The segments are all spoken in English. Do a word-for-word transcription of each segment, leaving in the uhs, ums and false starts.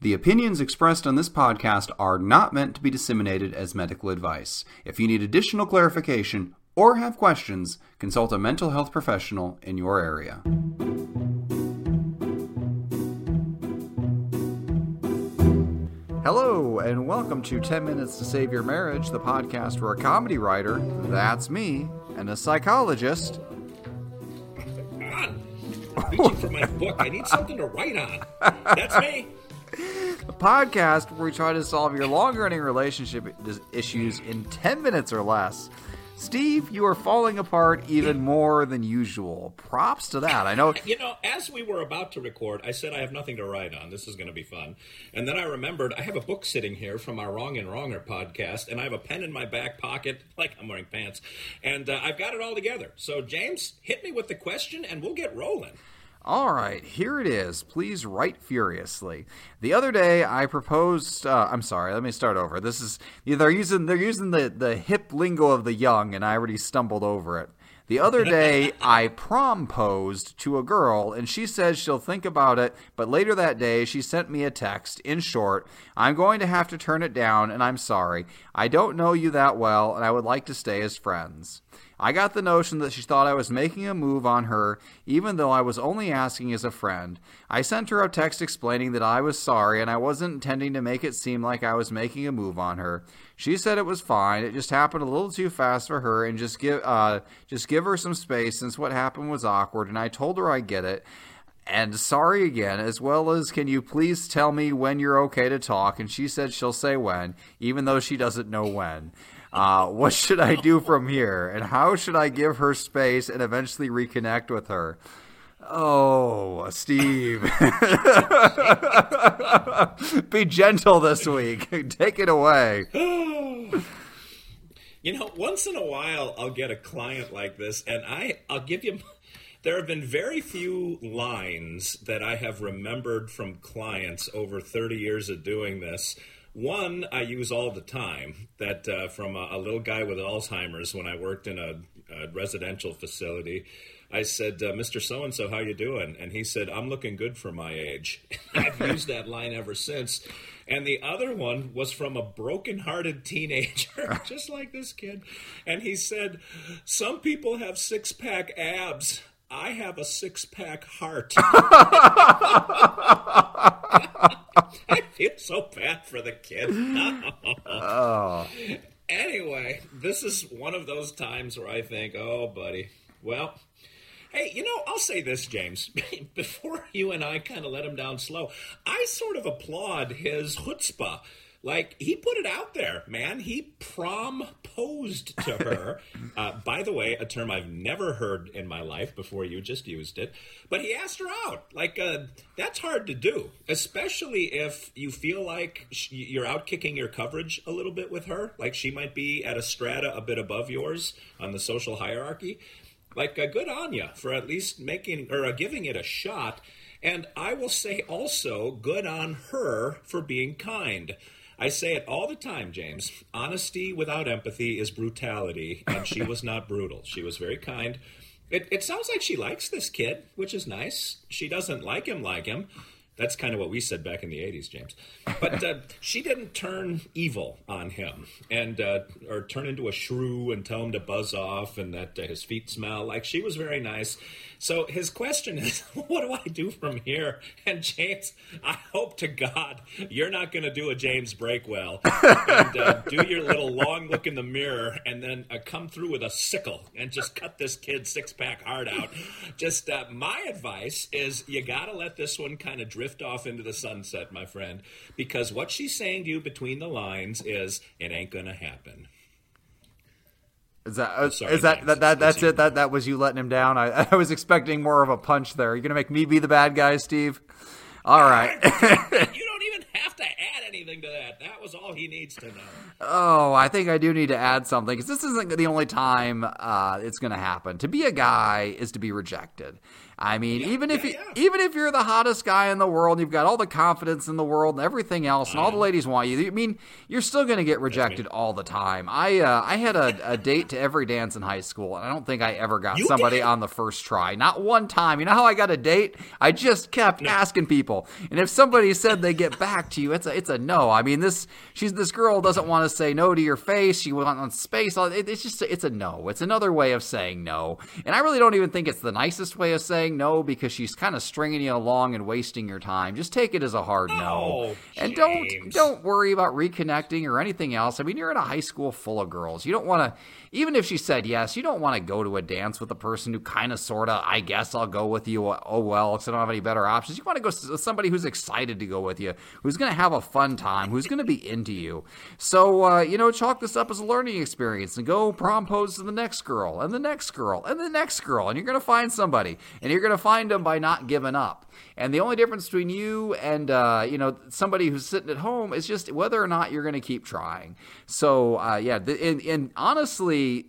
The opinions expressed on this podcast are not meant to be disseminated as medical advice. If you need additional clarification or have questions, consult a mental health professional in your area. Hello, and welcome to ten minutes to Save Your Marriage, the podcast where a comedy writer, that's me, and a psychologist... I'm reaching for my book. I need something to write on. That's me. A podcast where we try to solve your long-running relationship issues in ten minutes or less. Steve, you are falling apart even more than usual. Props to that. I know. You know, as we were about to record, I said I have nothing to write on. This is going to be fun. And then I remembered I have a book sitting here from our Wrong and Wronger podcast, and I have a pen in my back pocket, like I'm wearing pants, and uh, I've got it all together. So, James, hit me with the question, and we'll get rolling. All right, here it is. Please write furiously. The other day, I proposed. Uh, I'm sorry. Let me start over. This is they're using they're using the, the hip lingo of the young, and I already stumbled over it. The other day, I promposed to a girl, and she says she'll think about it. But later that day, she sent me a text. In short, I'm going to have to turn it down, and I'm sorry. I don't know you that well, and I would like to stay as friends. I got the notion that she thought I was making a move on her, even though I was only asking as a friend. I sent her a text explaining that I was sorry and I wasn't intending to make it seem like I was making a move on her. She said it was fine. It just happened a little too fast for her, and just give uh, just give her some space since what happened was awkward, and I told her I get it. And sorry again, as well as can you please tell me when you're okay to talk, and she said she'll say when, even though she doesn't know when. Uh, what should I do from here, and how should I give her space and eventually reconnect with her? Oh, Steve. Be gentle this week. Take it away. You know, once in a while I'll get a client like this, and I, I'll give you... There have been very few lines that I have remembered from clients over thirty years of doing this. One I use all the time, that uh, from a, a little guy with Alzheimer's when I worked in a, a residential facility. I said, uh, Mister So-and-so, how you doing? And he said, I'm looking good for my age. I've used that line ever since. And the other one was from a broken-hearted teenager, just like this kid. And he said, some people have six-pack abs. I have a six-pack heart. I feel so bad for the kid. Oh. Anyway, this is one of those times where I think, oh, buddy. Well, hey, you know, I'll say this, James. Before you and I kind of let him down slow, I sort of applaud his chutzpah. Like, he put it out there, man. He promposed to her. uh, by the way, a term I've never heard in my life before you just used it. But he asked her out. Like, uh, that's hard to do, especially if you feel like sh- you're out kicking your coverage a little bit with her. Like, she might be at a strata a bit above yours on the social hierarchy. Like, uh, good on you for at least making or uh, giving it a shot. And I will say also, good on her for being kind. I say it all the time, James. Honesty without empathy is brutality, and she was not brutal. She was very kind. It, it sounds like she likes this kid, which is nice. She doesn't like him like him. That's kind of what we said back in the eighties, James. But uh, she didn't turn evil on him and uh, or turn into a shrew and tell him to buzz off and that uh, his feet smell. Like, she was very nice. So his question is, what do I do from here? And James, I hope to God you're not going to do a James Breakwell and uh, do your little long look in the mirror and then uh, come through with a sickle and just cut this kid's six-pack heart out. Just uh, my advice is you got to let this one kind of drift off into the sunset, my friend, because what she's saying to you between the lines is, it ain't gonna happen. Is that uh, sorry, is that, that, that that's it? That that was you letting him down? I, I was expecting more of a punch there. Are you gonna make me be the bad guy, Steve? All right. You don't even have to add anything to that. That was all he needs to know. Oh, I think I do need to add something, because this isn't the only time uh, it's going to happen. To be a guy is to be rejected. I mean, yeah, even if yeah, you, yeah. even if you're the hottest guy in the world, you've got all the confidence in the world and everything else, and all the ladies want you. I mean, you're still going to get rejected all the time. I uh, I had a, a date to every dance in high school, and I don't think I ever got you somebody did. on the first try. Not one time. You know how I got a date? I just kept no. asking people, and if somebody said they get back to you, it's a it's a no. I mean, this she's this girl doesn't want to say no to your face. She wants space. It, it's just it's a no. It's another way of saying no, and I really don't even think it's the nicest way of saying. No, because she's kind of stringing you along and wasting your time. Just take it as a hard no. Oh, and don't don't worry about reconnecting or anything else. I mean, you're in a high school full of girls. You don't want to, even if she said yes, you don't want to go to a dance with a person who kind of, sort of, I guess I'll go with you, oh well, because I don't have any better options. You want to go with somebody who's excited to go with you, who's going to have a fun time, who's going to be into you. So, uh, you know, chalk this up as a learning experience and go propose to the next girl and the next girl and the next girl, and you're going to find somebody. And you're going to find them by not giving up. And the only difference between you and, uh, you know, somebody who's sitting at home is just whether or not you're going to keep trying. So, uh, yeah, the, and, and honestly,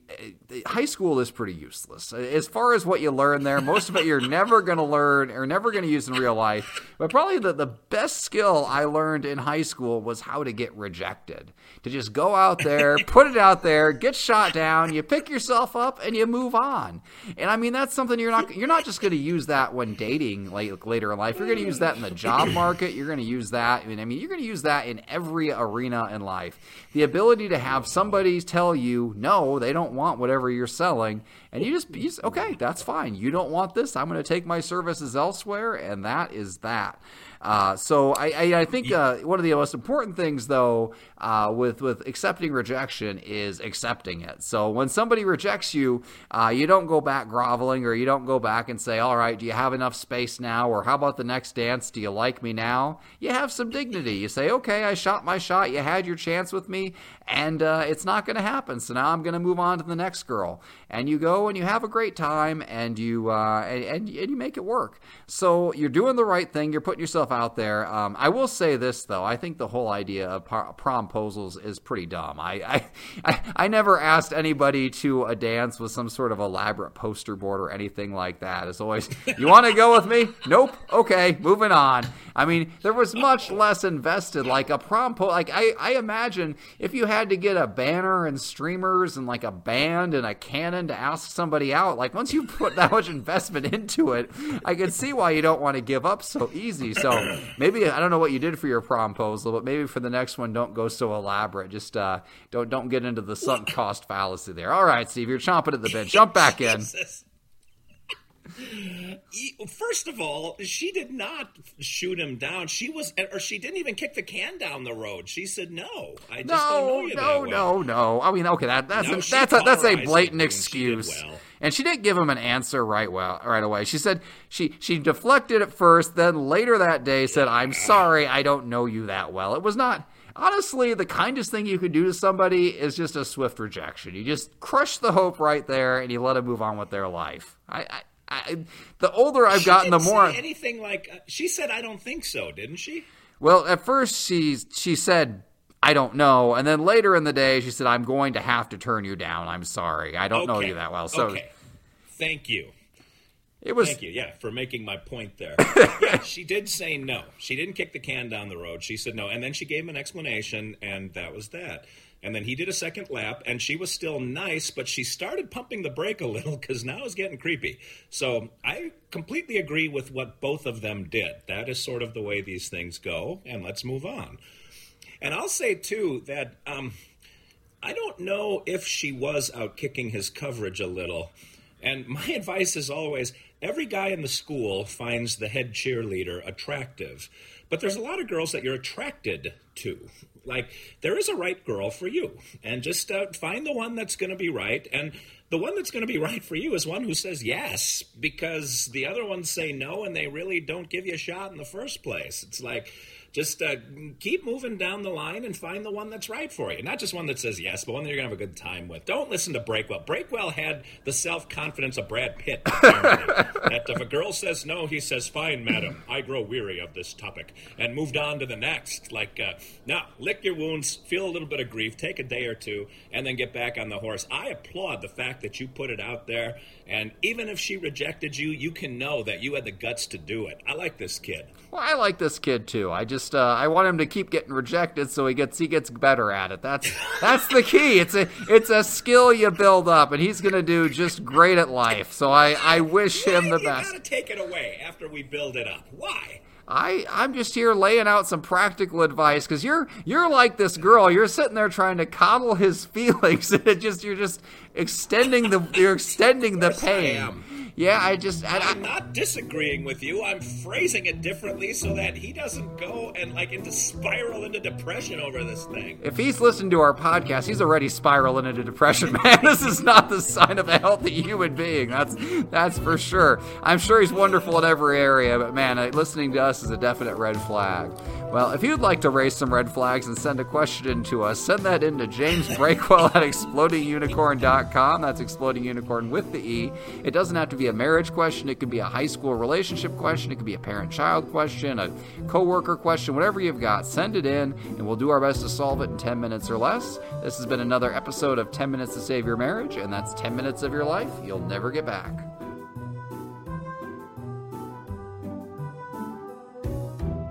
high school is pretty useless. As far as what you learn there, most of it you're never going to learn or never going to use in real life. But probably the, the best skill I learned in high school was how to get rejected. To just go out there, put it out there, get shot down, you pick yourself up, and you move on. And, I mean, that's something you're not, you're not just going to use that when dating late, later. Later in life, you're going to use that in the job market. You're going to use that. I mean, I mean, you're going to use that in every arena in life. The ability to have somebody tell you no, they don't want whatever you're selling, and you just, you just okay, that's fine. You don't want this. I'm going to take my services elsewhere, and that is that. Uh, so I, I, I think uh, one of the most important things, though, uh, with with accepting rejection is accepting it. So when somebody rejects you, uh, you don't go back groveling, or you don't go back and say, all right, do you have enough space now? Or how about the next dance? Do you like me now? You have some dignity. You say, okay, I shot my shot. You had your chance with me, and uh, it's not going to happen. So now I'm going to move on to the next girl. And you go and you have a great time, and you uh, and, and, and you make it work. So you're doing the right thing. You're putting yourself out there. Um, I will say this, though. I think the whole idea of promposals is pretty dumb. I, I I never asked anybody to a dance with some sort of elaborate poster board or anything like that. It's always, you want to go with me? Nope. Okay, moving on. I mean, there was much less invested. Like a prompo, like I, I imagine if you had to get a banner and streamers and like a band and a cannon to ask somebody out, like once you put that much investment into it, I can see why you don't want to give up so easy. So maybe, I don't know what you did for your promposal, but maybe for the next one, don't go so elaborate. Just uh, don't don't get into the sunk cost fallacy there. All right, Steve, you're chomping at the bit. Jump back in. First of all, she did not shoot him down. She was, or she didn't even kick the can down the road. She said, "No, I just no, don't know you no, that well." No, no, no. I mean, okay, that that's no, a, that's a, that's a blatant excuse. She did well. And she didn't give him an answer right well right away. She said she she deflected at first, then later that day said, "I'm sorry, I don't know you that well." It was not. Honestly, the kindest thing you could do to somebody is just a swift rejection. You just crush the hope right there, and you let them move on with their life. I. I I, the older I've she gotten, didn't the more say anything like uh, she said, "I don't think so," didn't she? Well, at first she she said, "I don't know," and then later in the day she said, "I'm going to have to turn you down. I'm sorry, I don't okay. know you that well." So, okay. thank you. It was thank you, yeah, for making my point there. Yeah, she did say no. She didn't kick the can down the road. She said no, and then she gave him an explanation, and that was that. And then he did a second lap, and she was still nice, but she started pumping the brake a little because now it's getting creepy. So I completely agree with what both of them did. That is sort of the way these things go, and let's move on. And I'll say, too, that um, I don't know if she was out kicking his coverage a little. And my advice is always, every guy in the school finds the head cheerleader attractive. But there's a lot of girls that you're attracted to. Like, there is a right girl for you. And just uh, find the one that's going to be right. And the one that's going to be right for you is one who says yes, because the other ones say no, and they really don't give you a shot in the first place. It's like, just uh, keep moving down the line and find the one that's right for you. Not just one that says yes, but one that you're going to have a good time with. Don't listen to Breakwell. Breakwell had the self-confidence of Brad Pitt. That if a girl says no, he says, fine, madam, I grow weary of this topic, and moved on to the next. Like, uh, now, lick your wounds, feel a little bit of grief, take a day or two, and then get back on the horse. I applaud the fact that you put it out there, and even if she rejected you, you can know that you had the guts to do it. I like this kid. Well, I like this kid too. I just uh, I want him to keep getting rejected so he gets he gets better at it. That's that's the key. It's a it's a skill you build up, and he's gonna do just great at life. So I, I wish Why him the you best. Gotta take it away after we build it up. Why? I, I'm just here laying out some practical advice because you're you're like this girl. You're sitting there trying to coddle his feelings, and it just you're just extending the you're extending the pain. I am. Yeah, I just I, I'm not disagreeing with you. I'm phrasing it differently so that he doesn't go and like into spiral into depression over this thing. If he's listened to our podcast, he's already spiraling into depression, man. This is not the sign of a healthy human being. That's that's for sure. I'm sure he's wonderful in every area, but man, listening to us is a definite red flag. Well, if you'd like to raise some red flags and send a question in to us, send that in to James Breakwell at exploding unicorn dot com. That's explodingunicorn with the E. It doesn't have to be a marriage question. It could be a high school relationship question. It could be a parent-child question, a coworker question, whatever you've got. Send it in, and we'll do our best to solve it in ten minutes or less. This has been another episode of ten minutes to Save Your Marriage, and that's ten minutes of your life you'll never get back.